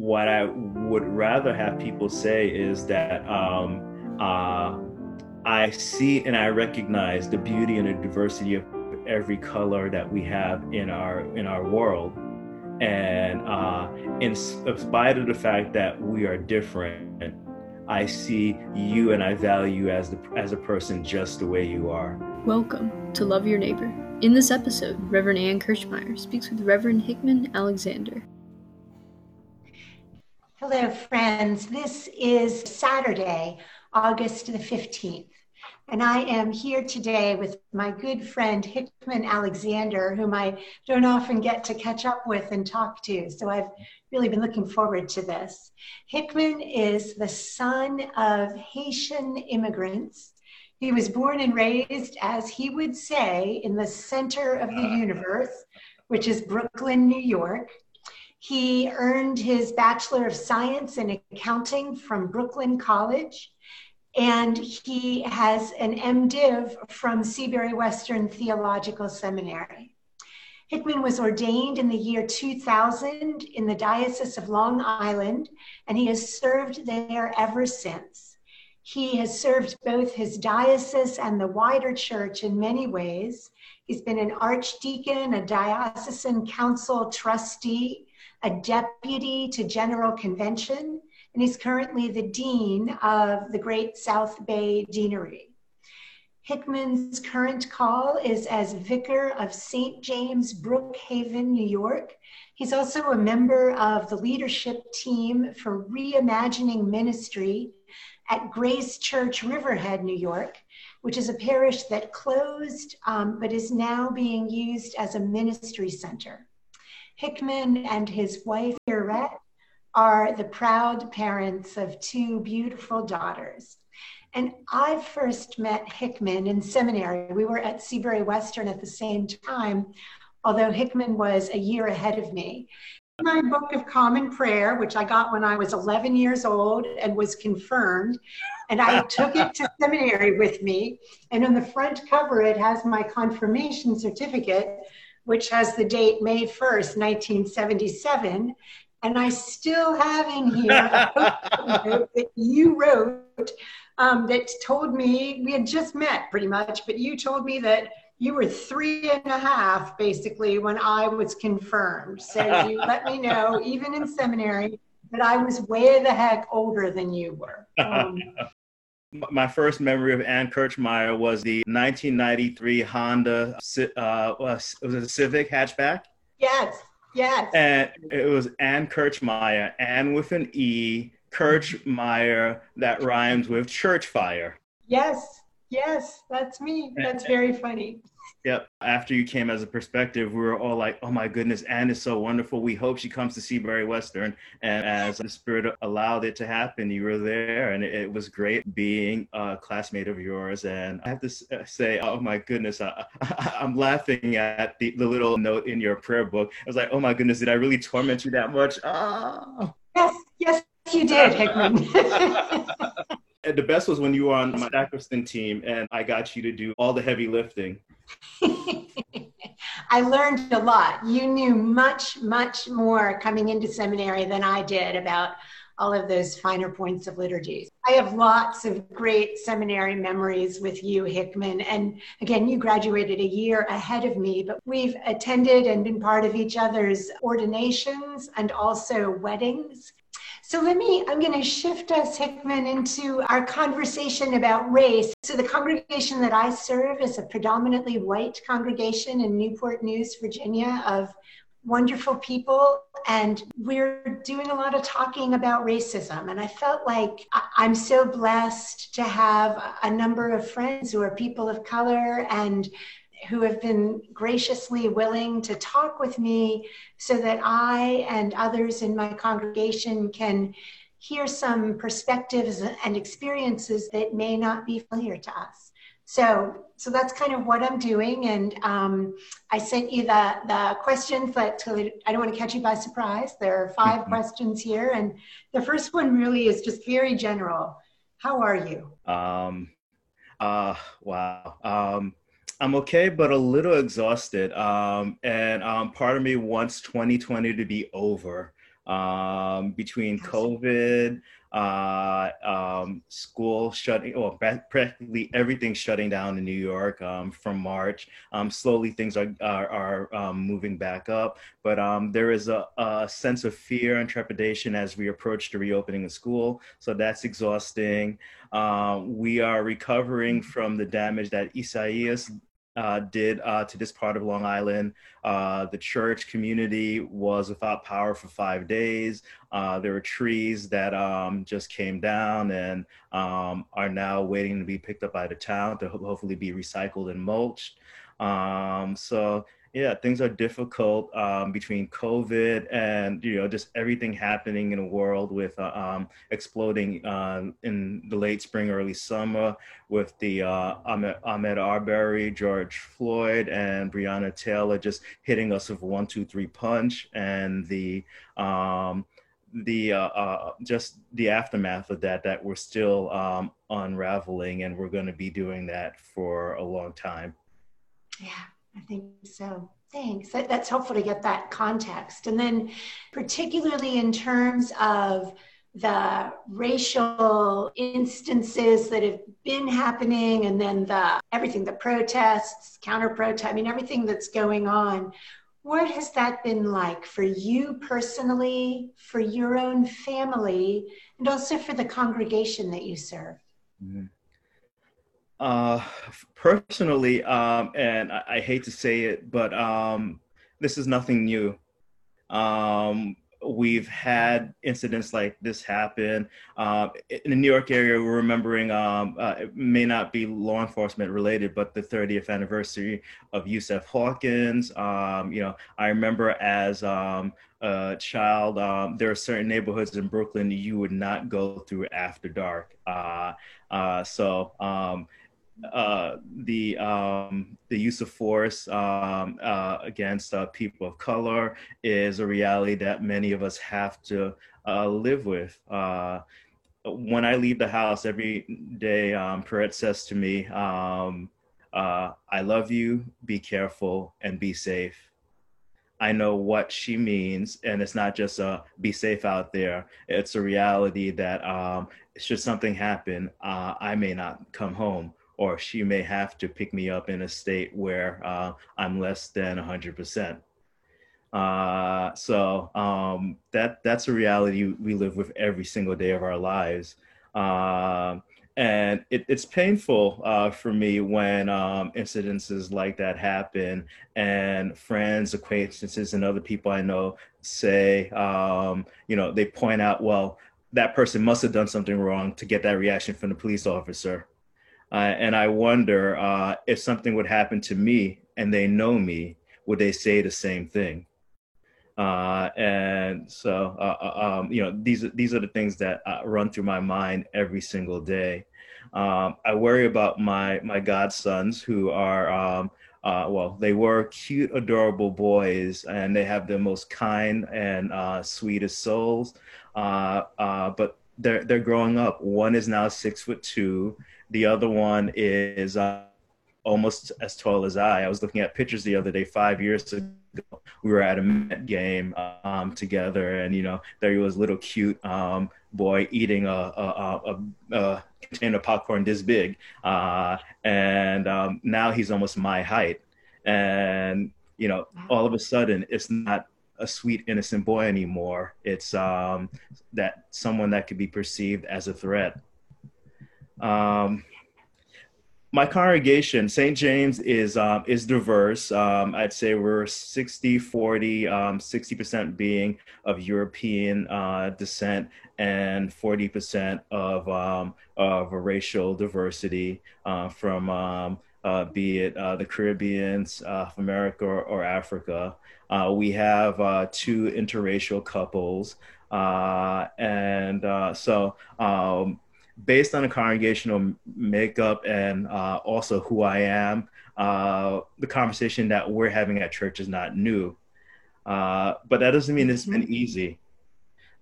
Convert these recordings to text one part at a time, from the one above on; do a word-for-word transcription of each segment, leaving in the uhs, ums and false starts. what I would rather have people say is that um, uh, I see and I recognize the beauty and the diversity of every color that we have in our in our world. And uh, in spite of the fact that we are different, I see you and I value you as, the, as a person just the way you are. Welcome to Love Your Neighbor. In this episode, Reverend Ann Kirchmeyer speaks with Reverend Hickman Alexander. Hello, friends. This is Saturday, August the fifteenth. And I am here today with my good friend, Hickman Alexander, whom I don't often get to catch up with and talk to. So I've really been looking forward to this. Hickman is the son of Haitian immigrants. He was born and raised, as he would say, in the center of the universe, which is Brooklyn, New York. He earned his Bachelor of Science in Accounting from Brooklyn College. And he has an MDiv from Seabury Western Theological Seminary. Hickman was ordained in the year two thousand in the Diocese of Long Island, and he has served there ever since. He has served both his diocese and the wider church in many ways. He's been an archdeacon, a diocesan council trustee, a deputy to General Convention, and he's currently the dean of the Great South Bay Deanery. Hickman's current call is as vicar of Saint James Brookhaven, New York. He's also a member of the leadership team for Reimagining Ministry at Grace Church Riverhead, New York, which is a parish that closed um, but is now being used as a ministry center. Hickman and his wife, Irret, are the proud parents of two beautiful daughters. And I first met Hickman in seminary. We were at Seabury Western at the same time, although Hickman was a year ahead of me. In my book of Common Prayer, which I got when I was eleven years old and was confirmed, and I took it to seminary with me. And on the front cover, it has my confirmation certificate, which has the date May first, nineteen seventy-seven. And I still have in here a note that you wrote um, that told me, we had just met pretty much, but you told me that you were three and a half, basically, when I was confirmed. So you let me know, even in seminary, that I was way the heck older than you were. Um, My first memory of Ann Kirchmeyer was the nineteen ninety-three Honda, uh, was it a Civic hatchback? Yes. Yes. And it was Ann Kirchmeyer, Ann with an E, Kirchmeyer, that rhymes with church fire. Yes, yes, that's me. That's very funny. Yep. After you came as a perspective, we were all like, oh my goodness, Ann is so wonderful. We hope she comes to Seabury Western. And as the Spirit allowed it to happen, you were there. And it was great being a classmate of yours. And I have to say, oh my goodness, I, I, I'm laughing at the, the little note in your prayer book. I was like, oh my goodness, did I really torment you that much? Oh. Yes, yes, you did, Hickman. And the best was when you were on my Dackerston team and I got you to do all the heavy lifting. I learned a lot. You knew much, much more coming into seminary than I did about all of those finer points of liturgy. I have lots of great seminary memories with you, Hickman. And again, you graduated a year ahead of me, but we've attended and been part of each other's ordinations and also weddings. So let me, I'm going to shift us, Hickman, into our conversation about race. So the congregation that I serve is a predominantly white congregation in Newport News, Virginia, of wonderful people. And we're doing a lot of talking about racism. And I felt like I'm so blessed to have a number of friends who are people of color and who have been graciously willing to talk with me so that I and others in my congregation can hear some perspectives and experiences that may not be familiar to us. So so that's kind of what I'm doing. And um, I sent you the, the questions, but I don't want to catch you by surprise. There are five mm-hmm. questions here. And the first one really is just very general. How are you? Um, uh, wow. Um, I'm okay, but a little exhausted. Um, and um, part of me wants twenty twenty to be over. um, between COVID, uh, um, school shutting, or practically everything shutting down in New York um, from March. Um, slowly things are, are, are um, moving back up, but um, there is a, a sense of fear and trepidation as we approach the reopening of school. So that's exhausting. Uh, we are recovering from the damage that Isaias Uh, did uh, to this part of Long Island. Uh, the church community was without power for five days. Uh, there were trees that um, just came down and um, are now waiting to be picked up by the town to ho hopefully be recycled and mulched. Um, so yeah, things are difficult um, between COVID and, you know, just everything happening in the world with uh, um, exploding uh, in the late spring, early summer with the uh, Ahmaud Arbery, George Floyd, and Breonna Taylor just hitting us with one, two, three punch, and the um, the uh, uh, just the aftermath of that that we're still um, unraveling, and we're going to be doing that for a long time. Yeah. I think so. Thanks. That, that's helpful to get that context. And then particularly in terms of the racial instances that have been happening, and then the everything, the protests, counter-protests, I mean, everything that's going on, what has that been like for you personally, for your own family, and also for the congregation that you serve? Mm-hmm. Uh, personally, um, and I, I hate to say it, but um, this is nothing new. Um, we've had incidents like this happen. Uh, in the New York area, we're remembering, um, uh, it may not be law enforcement related, but the thirtieth anniversary of Yusuf Hawkins. Um, you know, I remember as um, a child, um, there are certain neighborhoods in Brooklyn you would not go through after dark. Uh, uh, so, um, Uh, the um, the use of force um, uh, against uh, people of color is a reality that many of us have to uh, live with. Uh, when I leave the house every day, um, Irret says to me, um, uh, "I love you. Be careful and be safe." I know what she means, and it's not just a "be safe" out there. It's a reality that um, should something happen, uh, I may not come home, or she may have to pick me up in a state where uh, I'm less than one hundred percent. Uh, so um, that that's a reality we live with every single day of our lives. Uh, and it, it's painful uh, for me when um, incidences like that happen, and friends, acquaintances, and other people I know say, um, you know, they point out, well, that person must have done something wrong to get that reaction from the police officer. Uh, and I wonder uh, if something would happen to me and they know me, would they say the same thing? Uh, and so, uh, um, you know, these, these are the things that uh, run through my mind every single day. Um, I worry about my, my godsons who are, um, uh, well, they were cute, adorable boys, and they have the most kind and uh, sweetest souls. Uh, uh, but they're, they're growing up. One is now six foot two. The other one is uh, almost as tall as I. I was looking at pictures the other day, five years ago. We were at a Met game um, together, and, you know, there he was, little cute um, boy eating a, a, a, a container of popcorn this big. Uh, and um, now he's almost my height. And, you know, all of a sudden, it's not a sweet, innocent boy anymore. It's um, that someone that could be perceived as a threat. Um, my congregation, Saint James, is um, is diverse. Um, I'd say we're sixty forty, um, sixty percent being of European uh, descent and forty percent of, um, of a racial diversity uh, from um, uh, be it uh, the Caribbean, South America, or, or Africa. Uh, we have uh, two interracial couples. Uh, and uh, so... Um, Based on the congregational makeup and uh, also who I am, uh, the conversation that we're having at church is not new. Uh, but that doesn't mean it's been easy.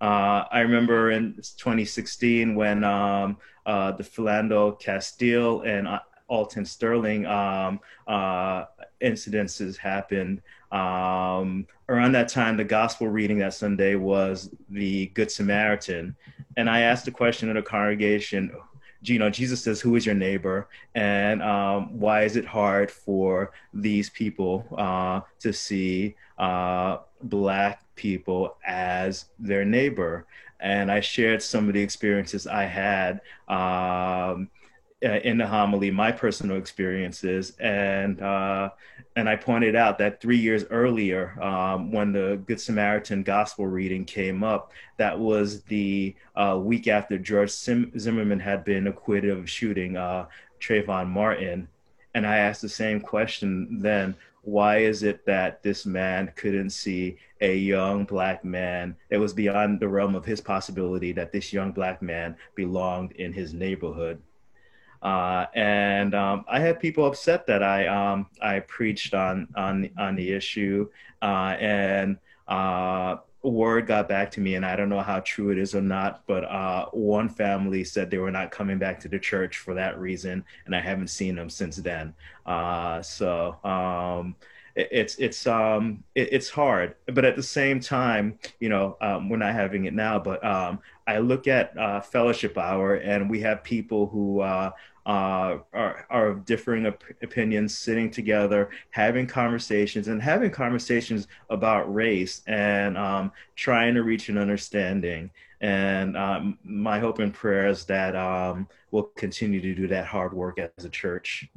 Uh, I remember in twenty sixteen when um, uh, the Philando Castile and Alton Sterling um, uh, incidences happened, Um, around that time, the gospel reading that Sunday was the Good Samaritan. And I asked the question of the congregation, you know, Jesus says, who is your neighbor? And um, why is it hard for these people uh, to see uh, Black people as their neighbor? And I shared some of the experiences I had um, in the homily, my personal experiences. And uh, and I pointed out that three years earlier, um, when the Good Samaritan gospel reading came up, that was the uh, week after George Sim- Zimmerman had been acquitted of shooting uh, Trayvon Martin. And I asked the same question then. Why is it that this man couldn't see a young Black man? It was beyond the realm of his possibility that this young Black man belonged in his neighborhood. Uh, and um, I had people upset that I um, I preached on on on the issue, uh, and uh, word got back to me, and I don't know how true it is or not, but uh, one family said they were not coming back to the church for that reason, and I haven't seen them since then. Uh, so um, it, it's it's um, it, it's hard, but at the same time, you know, um, we're not having it now, but. Um, I look at uh, fellowship hour, and we have people who uh, uh, are, are of differing op- opinions sitting together, having conversations and having conversations about race, and um, trying to reach an understanding. And um, my hope and prayer is that um, we'll continue to do that hard work as a church.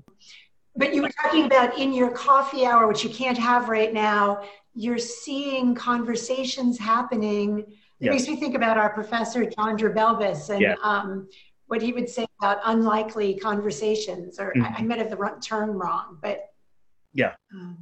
But you were talking about in your coffee hour, which you can't have right now, you're seeing conversations happening. It yes. makes me think about our professor, Chandra Belbis, and yeah. um, what he would say about unlikely conversations, or mm-hmm. I, I might have the term wrong, but. Yeah, um,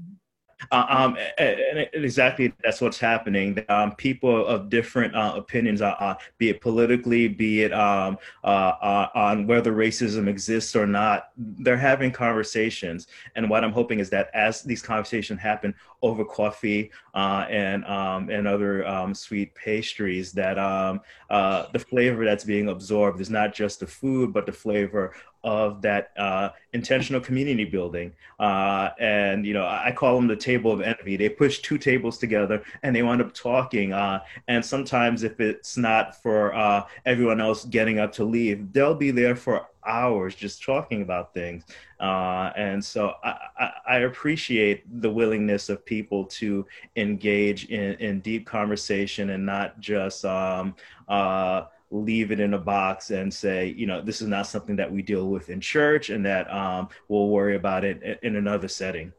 uh, um, and, and exactly that's what's happening. Um, people of different uh, opinions, uh, uh, be it politically, be it um, uh, uh, on whether racism exists or not, they're having conversations. And what I'm hoping is that as these conversations happen, over coffee uh, and um, and other um, sweet pastries, that um, uh, the flavor that's being absorbed is not just the food, but the flavor of that uh, intentional community building. Uh, and, you know, I call them the table of envy. They push two tables together and they wind up talking. Uh, and sometimes if it's not for uh, everyone else getting up to leave, they'll be there for hours just talking about things. Uh, and so I, I, I appreciate the willingness of people to engage in, in deep conversation and not just um, uh, leave it in a box and say, you know, this is not something that we deal with in church, and that um, we'll worry about it in another setting.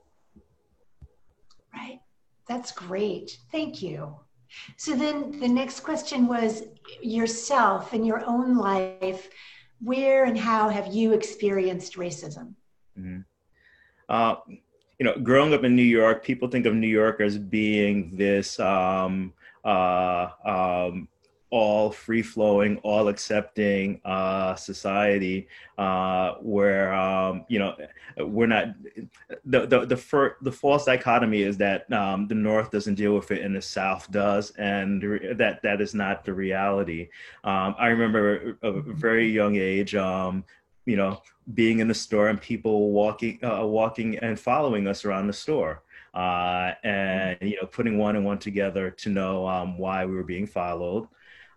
Right. That's great. Thank you. So then the next question was yourself and your own life. Where and how have you experienced racism? Mm-hmm. Uh, you know, growing up in New York, people think of New Yorkers being this um, uh, um, all free-flowing, all-accepting uh, society uh, where, um, you know, we're not, the the the, fir- the false dichotomy is that um, the North doesn't deal with it and the South does, and that that is not the reality. Um, I remember at a very young age, um, you know, being in the store and people walking, uh, walking and following us around the store. Uh, and, you know, putting one and one together to know um, why we were being followed.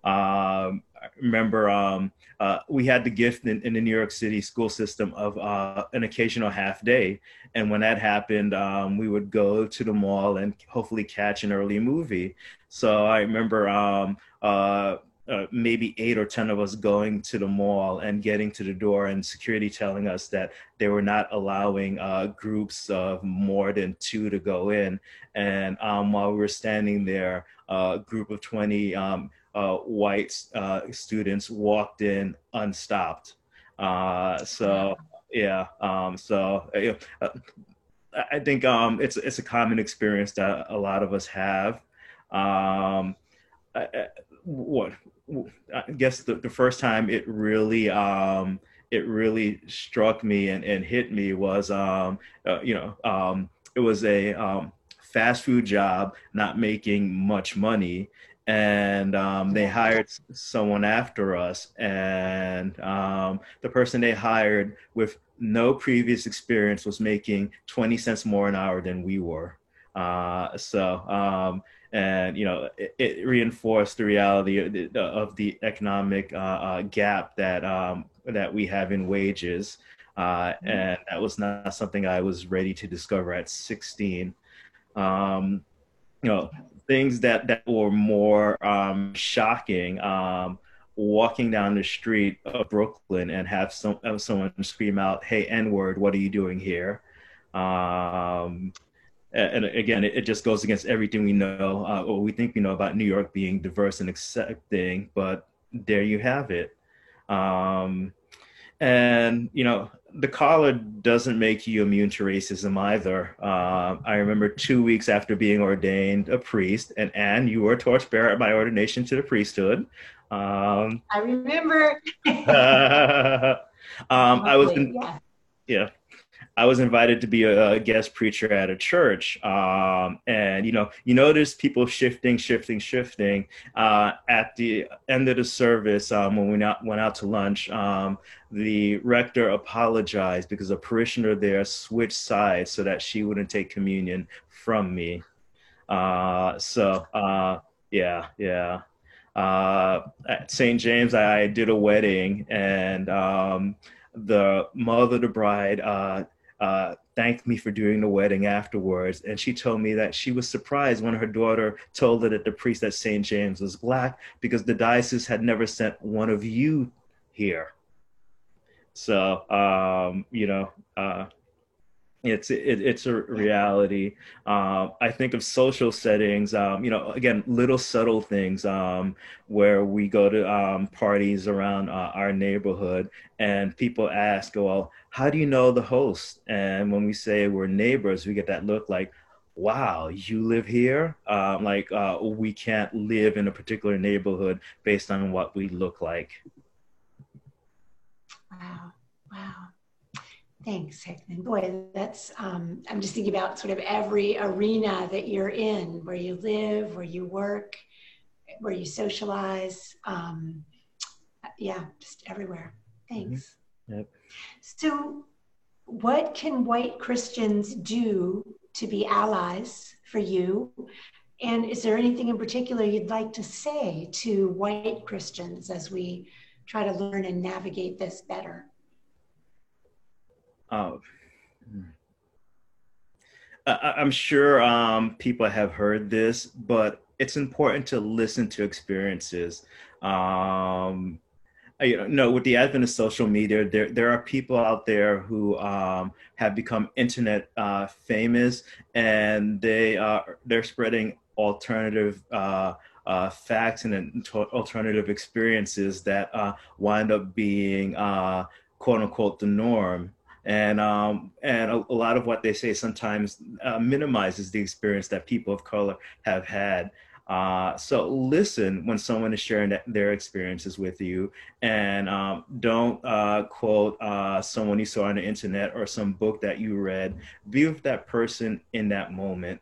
Um, I remember um, uh, we had the gift in, in the New York City school system of uh, an occasional half day. And when that happened, um, we would go to the mall and hopefully catch an early movie. So I remember um, uh, uh, maybe eight or ten of us going to the mall and getting to the door and security telling us that they were not allowing uh, groups of more than two to go in. And um, while we were standing there, a group of twenty um, Uh, white uh, students walked in unstopped. Uh, so yeah, um, so uh, I think um, it's it's a common experience that a lot of us have. Um, I, what I guess the, the first time it really um, it really struck me and, and hit me was um, uh, you know um, it was a um, fast food job, not making much money. And um, they hired someone after us, and um, the person they hired with no previous experience was making twenty cents more an hour than we were. Uh, so, um, and, you know, it, it reinforced the reality of the, of the economic uh, uh, gap that um, that we have in wages. Uh, and that was not something I was ready to discover at sixteen. Um, you know, things that, that were more um, shocking, um, walking down the street of Brooklyn and have some have someone scream out, "Hey, N-word, what are you doing here?" Um, and, and again, it, it just goes against everything we know, uh, or we think we know about New York being diverse and accepting, but there you have it. Um, and, you know, the collar doesn't make you immune to racism either. Uh, I remember two weeks after being ordained a priest, and Anne, you were a torchbearer at my ordination to the priesthood. Um, I remember. uh, um, I was, in, yeah. yeah, I was invited to be a, a guest preacher at a church, um, and you know, you notice people shifting, shifting, shifting. Uh, at the end of the service, um, when we not, went out to lunch, um, the rector apologized because a parishioner there switched sides so that she wouldn't take communion from me. Uh, so, uh, yeah, yeah. Uh, at Saint James, I did a wedding, and um, the mother of the bride uh, uh, thanked me for doing the wedding afterwards. And she told me that she was surprised when her daughter told her that the priest at Saint James was Black, because the diocese had never sent one of you here. So, um, you know, uh, It's it, it's a reality. Uh, I think of social settings, um, you know, again, little subtle things um, where we go to um, parties around uh, our neighborhood, and people ask, well, how do you know the host? And when we say we're neighbors, we get that look like, wow, you live here? Uh, like uh, we can't live in a particular neighborhood based on what we look like. Wow, wow. Thanks, Hickman. Boy, that's, um, I'm just thinking about sort of every arena that you're in, where you live, where you work, where you socialize. Um, yeah, just everywhere. Thanks. Mm-hmm. Yep. So what can white Christians do to be allies for you? And is there anything in particular you'd like to say to white Christians as we try to learn and navigate this better? Uh, I, I'm sure um, people have heard this, but it's important to listen to experiences. Um, you know, no, with the advent of social media, there there are people out there who um, have become internet uh, famous, and they are they're spreading alternative Uh, Uh, facts and alternative experiences that uh, wind up being uh, quote unquote the norm. And um, and a, a lot of what they say sometimes uh, minimizes the experience that people of color have had. Uh, so listen when someone is sharing that, their experiences with you, and um, don't uh, quote uh, someone you saw on the internet or some book that you read. Be with that person in that moment.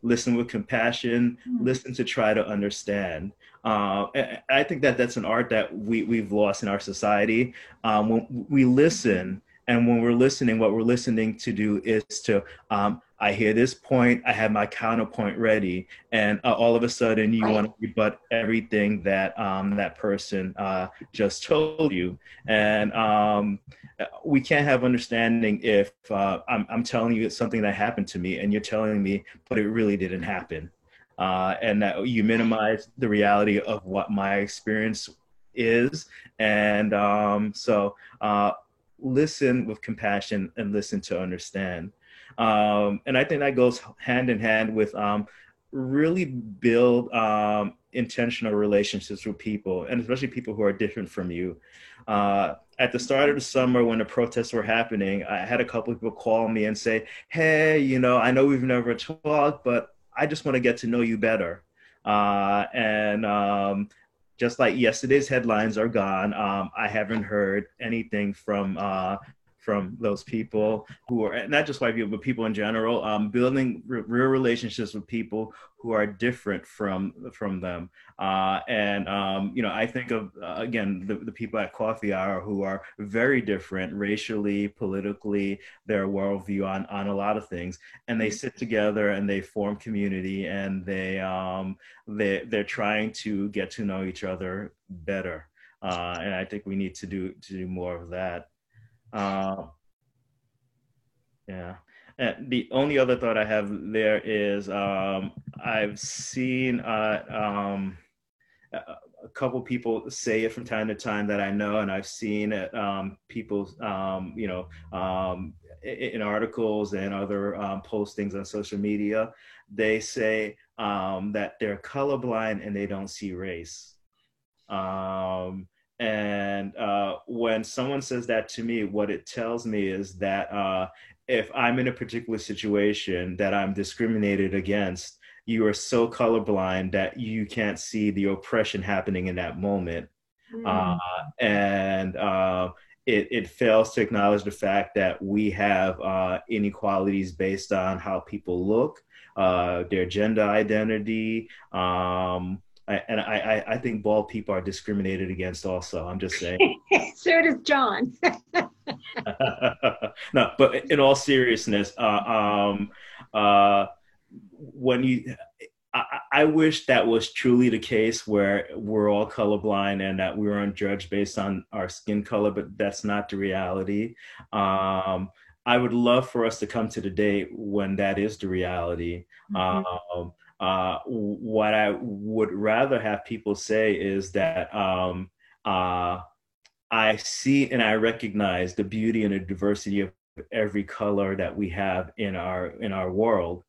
Listen with compassion, mm-hmm. Listen to try to understand. Uh, I think that that's an art that we, we've lost in our society. Um, when we listen, and when we're listening, what we're listening to do is to, um, I hear this point, I have my counterpoint ready, and uh, all of a sudden you right. want to rebut everything that um, that person uh, just told you. And um, we can't have understanding if uh, I'm, I'm telling you it's something that happened to me, and you're telling me, but it really didn't happen. Uh, and that you minimize the reality of what my experience is. And um, so, uh, listen with compassion and listen to understand. Um, and I think that goes hand in hand with um, really build um, intentional relationships with people, and especially people who are different from you. Uh, at the start of the summer when the protests were happening, I had a couple of people call me and say, hey, you know, I know we've never talked, but I just want to get to know you better. Uh, and um, just like yesterday's headlines are gone, um, I haven't heard anything from uh, from those people who are, not just white people, but people in general, um, building re- real relationships with people who are different from from them. Uh, and, um, you know, I think of, uh, again, the, the people at Coffee Hour who are very different racially, politically, their worldview on, on a lot of things. And they sit together and they form community, and they, um, they, they're trying to get to know each other better. Uh, and I think we need to do to do more of that. Uh, yeah. And the only other thought I have there is um, I've seen uh, um, a couple people say it from time to time that I know, and I've seen it, um, people, um, you know, um, in articles and other um, postings on social media, they say um, that they're colorblind and they don't see race. Um, And uh, when someone says that to me, what it tells me is that uh, if I'm in a particular situation that I'm discriminated against, you are so colorblind that you can't see the oppression happening in that moment. Mm. Uh, and uh, it, it fails to acknowledge the fact that we have uh, inequalities based on how people look, uh, their gender identity, um, I, and I, I think bald people are discriminated against also. I'm just saying. Sure does John. No, but in all seriousness, uh, um, uh, when you, I, I wish that was truly the case where we're all colorblind and that we weren't judged based on our skin color, but that's not the reality. Um, I would love for us to come to the day when that is the reality. Mm-hmm. Um, Uh, what I would rather have people say is that um, uh, I see and I recognize the beauty and the diversity of every color that we have in our in our world,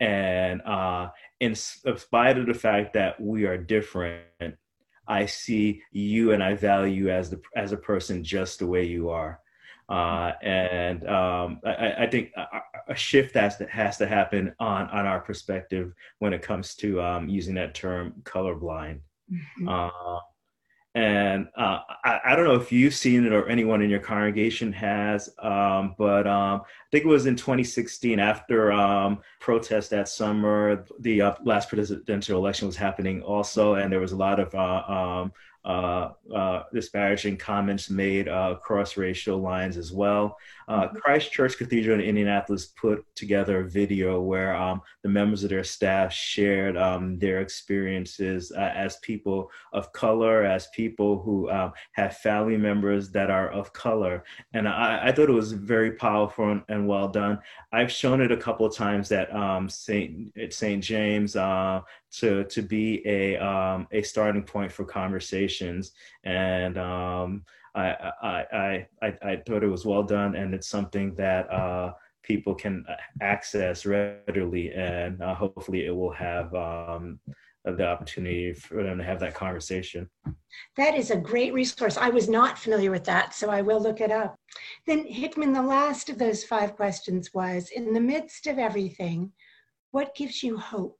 and uh, in spite of the fact that we are different, I see you and I value you as the as a person just the way you are. Uh, and um, I, I think a, a shift has to, has to happen on, on our perspective when it comes to um, using that term colorblind. Mm-hmm. Uh, and uh, I, I don't know if you've seen it or anyone in your congregation has, um, but um, I think it was in twenty sixteen after um, protest that summer, the uh, last presidential election was happening also, and there was a lot of uh, um, Uh, uh, disparaging comments made uh, across racial lines as well. Uh, mm-hmm. Christ Church Cathedral in Indianapolis put together a video where um, the members of their staff shared um, their experiences uh, as people of color, as people who um, have family members that are of color. And I, I thought it was very powerful and, and well done. I've shown it a couple of times at um, Saint at Saint James uh, to to be a um, a starting point for conversation. And um, I, I, I, I thought it was well done, and it's something that uh, people can access readily, and uh, hopefully it will have um, the opportunity for them to have that conversation. That is a great resource. I was not familiar with that, so I will look it up. Then Hickman, the last of those five questions was, in the midst of everything, what gives you hope?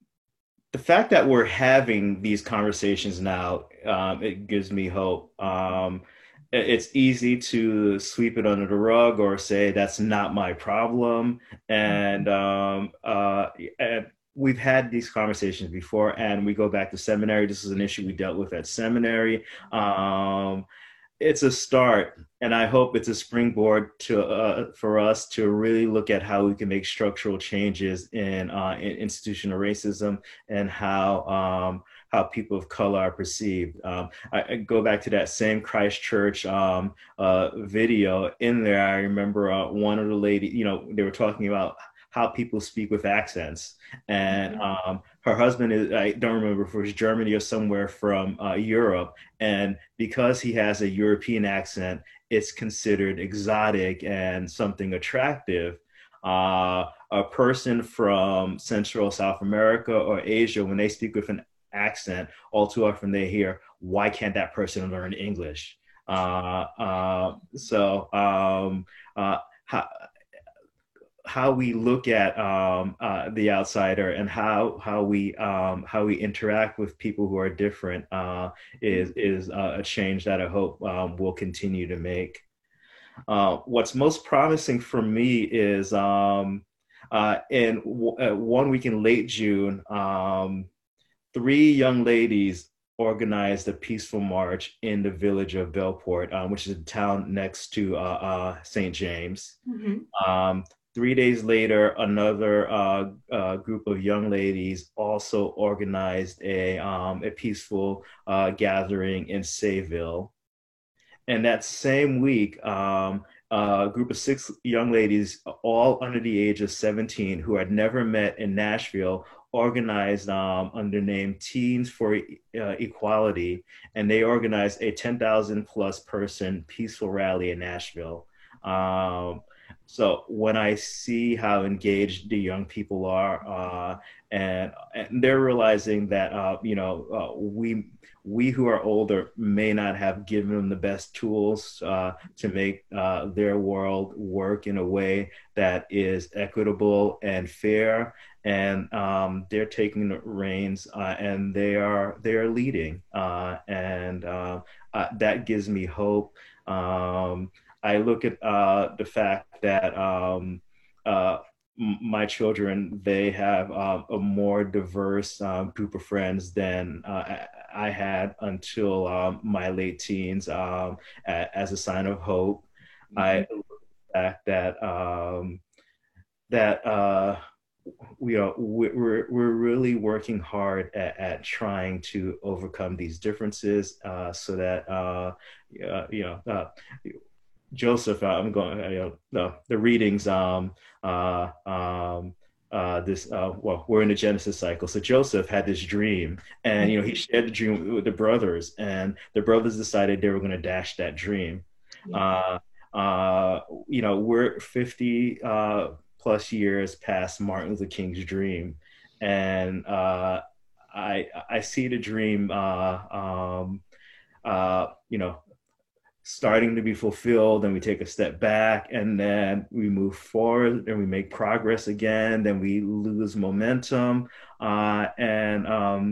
The fact that we're having these conversations now, um, it gives me hope. Um, it's easy to sweep it under the rug or say that's not my problem. And, um, uh, and we've had these conversations before, and we go back to seminary. This is an issue we dealt with at seminary. Um, it's a start, and I hope it's a springboard to uh, for us to really look at how we can make structural changes in, uh, in institutional racism and how um, how people of color are perceived. Um, I, I go back to that same Christ Church um, uh, video. In there, I remember uh, one of the ladies, you know, they were talking about how people speak with accents. And um, her husband is, I don't remember if it was Germany or somewhere from uh, Europe. And because he has a European accent, it's considered exotic and something attractive. Uh, a person from Central South America or Asia, when they speak with an accent, all too often they hear, why can't that person learn English? Uh, uh, so, um, uh, how, how we look at um, uh, the outsider and how how we um, how we interact with people who are different uh, is is uh, a change that I hope um, we'll continue to make. Uh, what's most promising for me is um, uh, in w- uh, one week in late June, um, three young ladies organized a peaceful march in the village of Bellport, um, which is a town next to uh, uh, Saint James. Mm-hmm. Um, three days later, another uh, uh, group of young ladies also organized a, um, a peaceful uh, gathering in Sayville. And that same week, um, a group of six young ladies, all under the age of seventeen, who had never met in Nashville, organized um, under the name Teens for uh, Equality, and they organized a ten thousand plus person peaceful rally in Nashville. Um, so when I see how engaged the young people are, uh, and, and they're realizing that, uh, you know, uh, we we who are older may not have given them the best tools uh, to make uh, their world work in a way that is equitable and fair. And um, they're taking the reins, uh, and they are they are leading, uh, and uh, uh, that gives me hope. Um, I look at uh, the fact that um, uh, my children, they have uh, a more diverse uh, group of friends than uh, I had until um, my late teens, um, as a sign of hope. Mm-hmm. I look at the fact that um, that. Uh, We are we're we're really working hard at, at trying to overcome these differences, uh, so that uh, uh, you know uh, Joseph. Uh, I'm going. Uh, you know, the, the readings. Um. Uh. Um. Uh. This. Uh. Well, we're in the Genesis cycle. So Joseph had this dream, and you know he shared the dream with the brothers, and the brothers decided they were going to dash that dream. Uh. Uh. You know, we're fifty. Uh. plus years past Martin Luther King's dream. And uh, I I see the dream, uh, um, uh, you know, starting to be fulfilled, and we take a step back, and then we move forward, and we make progress again, then we lose momentum. Uh, and um,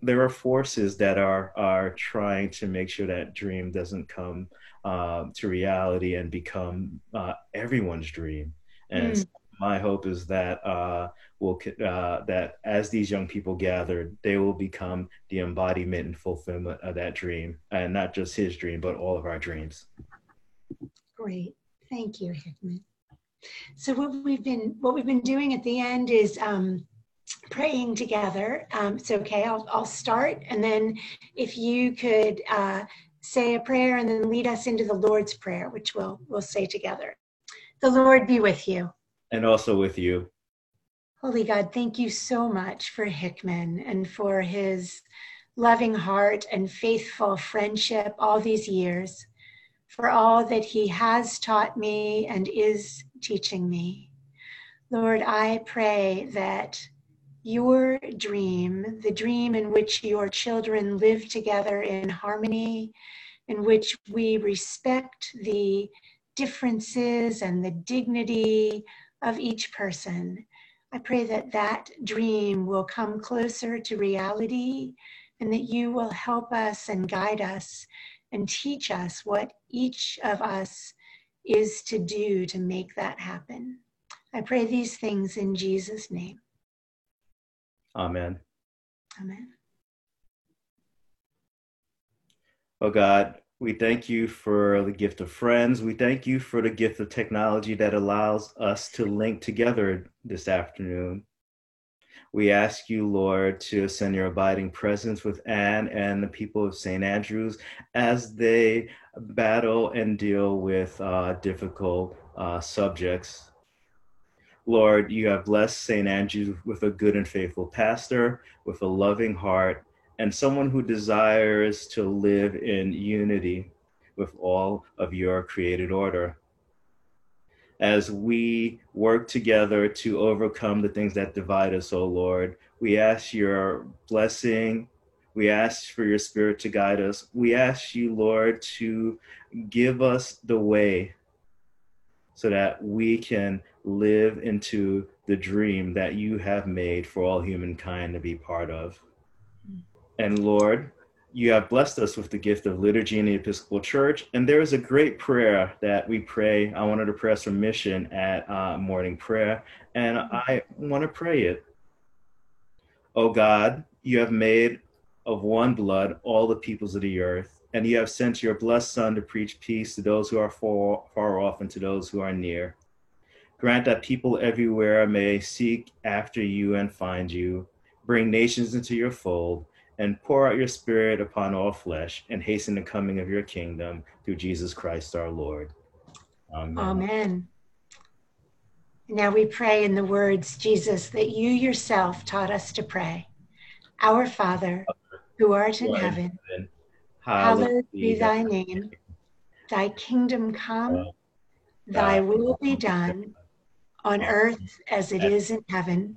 there are forces that are, are trying to make sure that dream doesn't come uh, to reality and become uh, everyone's dream. And mm. my hope is that uh, we'll uh, that as these young people gather, they will become the embodiment and fulfillment of that dream, and not just his dream, but all of our dreams. Great, thank you, Hickman. So what we've been what we've been doing at the end is um, praying together. Um, it's okay. I'll I'll start, and then if you could uh, say a prayer, and then lead us into the Lord's Prayer, which we'll we'll say together. The Lord be with you. And also with you. Holy God, thank you so much for Hickman and for his loving heart and faithful friendship all these years, for all that he has taught me and is teaching me. Lord, I pray that your dream, the dream in which your children live together in harmony, in which we respect the differences and the dignity of each person. I pray that that dream will come closer to reality, and that you will help us and guide us and teach us what each of us is to do to make that happen. I pray these things in Jesus' name. Amen. Amen. Oh God, we thank you for the gift of friends. We thank you for the gift of technology that allows us to link together this afternoon. We ask you, Lord, to send your abiding presence with Ann and the people of Saint Andrews as they battle and deal with uh, difficult uh, subjects. Lord, you have blessed Saint Andrews with a good and faithful pastor, with a loving heart, and someone who desires to live in unity with all of your created order. As we work together to overcome the things that divide us, O Lord, we ask your blessing. We ask for your spirit to guide us. We ask you, Lord, to give us the way so that we can live into the dream that you have made for all humankind to be part of. And Lord, you have blessed us with the gift of liturgy in the Episcopal Church. And there is a great prayer that we pray. I wanted to pray us for mission at uh, morning prayer, and I want to pray it. O God, you have made of one blood all the peoples of the earth, and you have sent your blessed Son to preach peace to those who are far, far off and to those who are near. Grant that people everywhere may seek after you and find you. Bring nations into your fold, and pour out your Spirit upon all flesh, and hasten the coming of your kingdom through Jesus Christ our Lord. Amen. Amen. Now we pray in the words, Jesus, that you yourself taught us to pray. Our Father, who art in heaven, hallowed be thy name. Thy kingdom come, thy will be done, on earth as it is in heaven.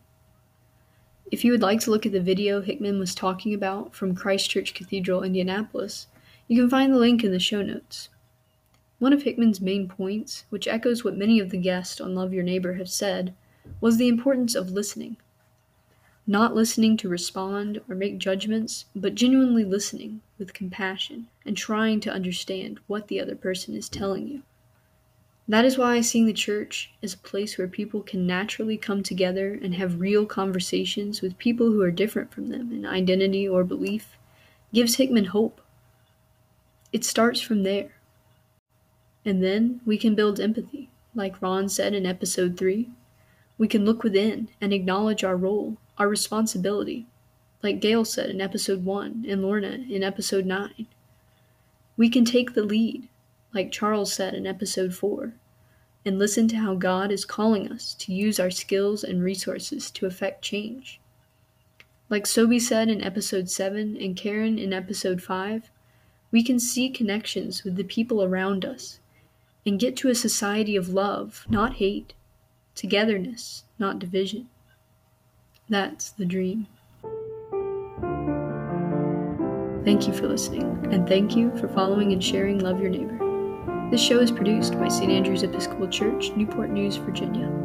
If you would like to look at the video Hickman was talking about from Christ Church Cathedral, Indianapolis, you can find the link in the show notes. One of Hickman's main points, which echoes what many of the guests on Love Your Neighbor have said, was the importance of listening. Not listening to respond or make judgments, but genuinely listening with compassion and trying to understand what the other person is telling you. That is why seeing the church as a place where people can naturally come together and have real conversations with people who are different from them in identity or belief gives Hickman hope. It starts from there. And then we can build empathy, like Ron said in episode three. We can look within and acknowledge our role, our responsibility, like Gail said in episode one and Lorna in episode nine. We can take the lead, like Charles said in episode four, and listen to how God is calling us to use our skills and resources to effect change. Like Sobey said in episode seven and Karen in episode five, we can see connections with the people around us and get to a society of love, not hate, togetherness, not division. That's the dream. Thank you for listening, and thank you for following and sharing Love Your Neighbor. This show is produced by Saint Andrews Episcopal Church, Newport News, Virginia.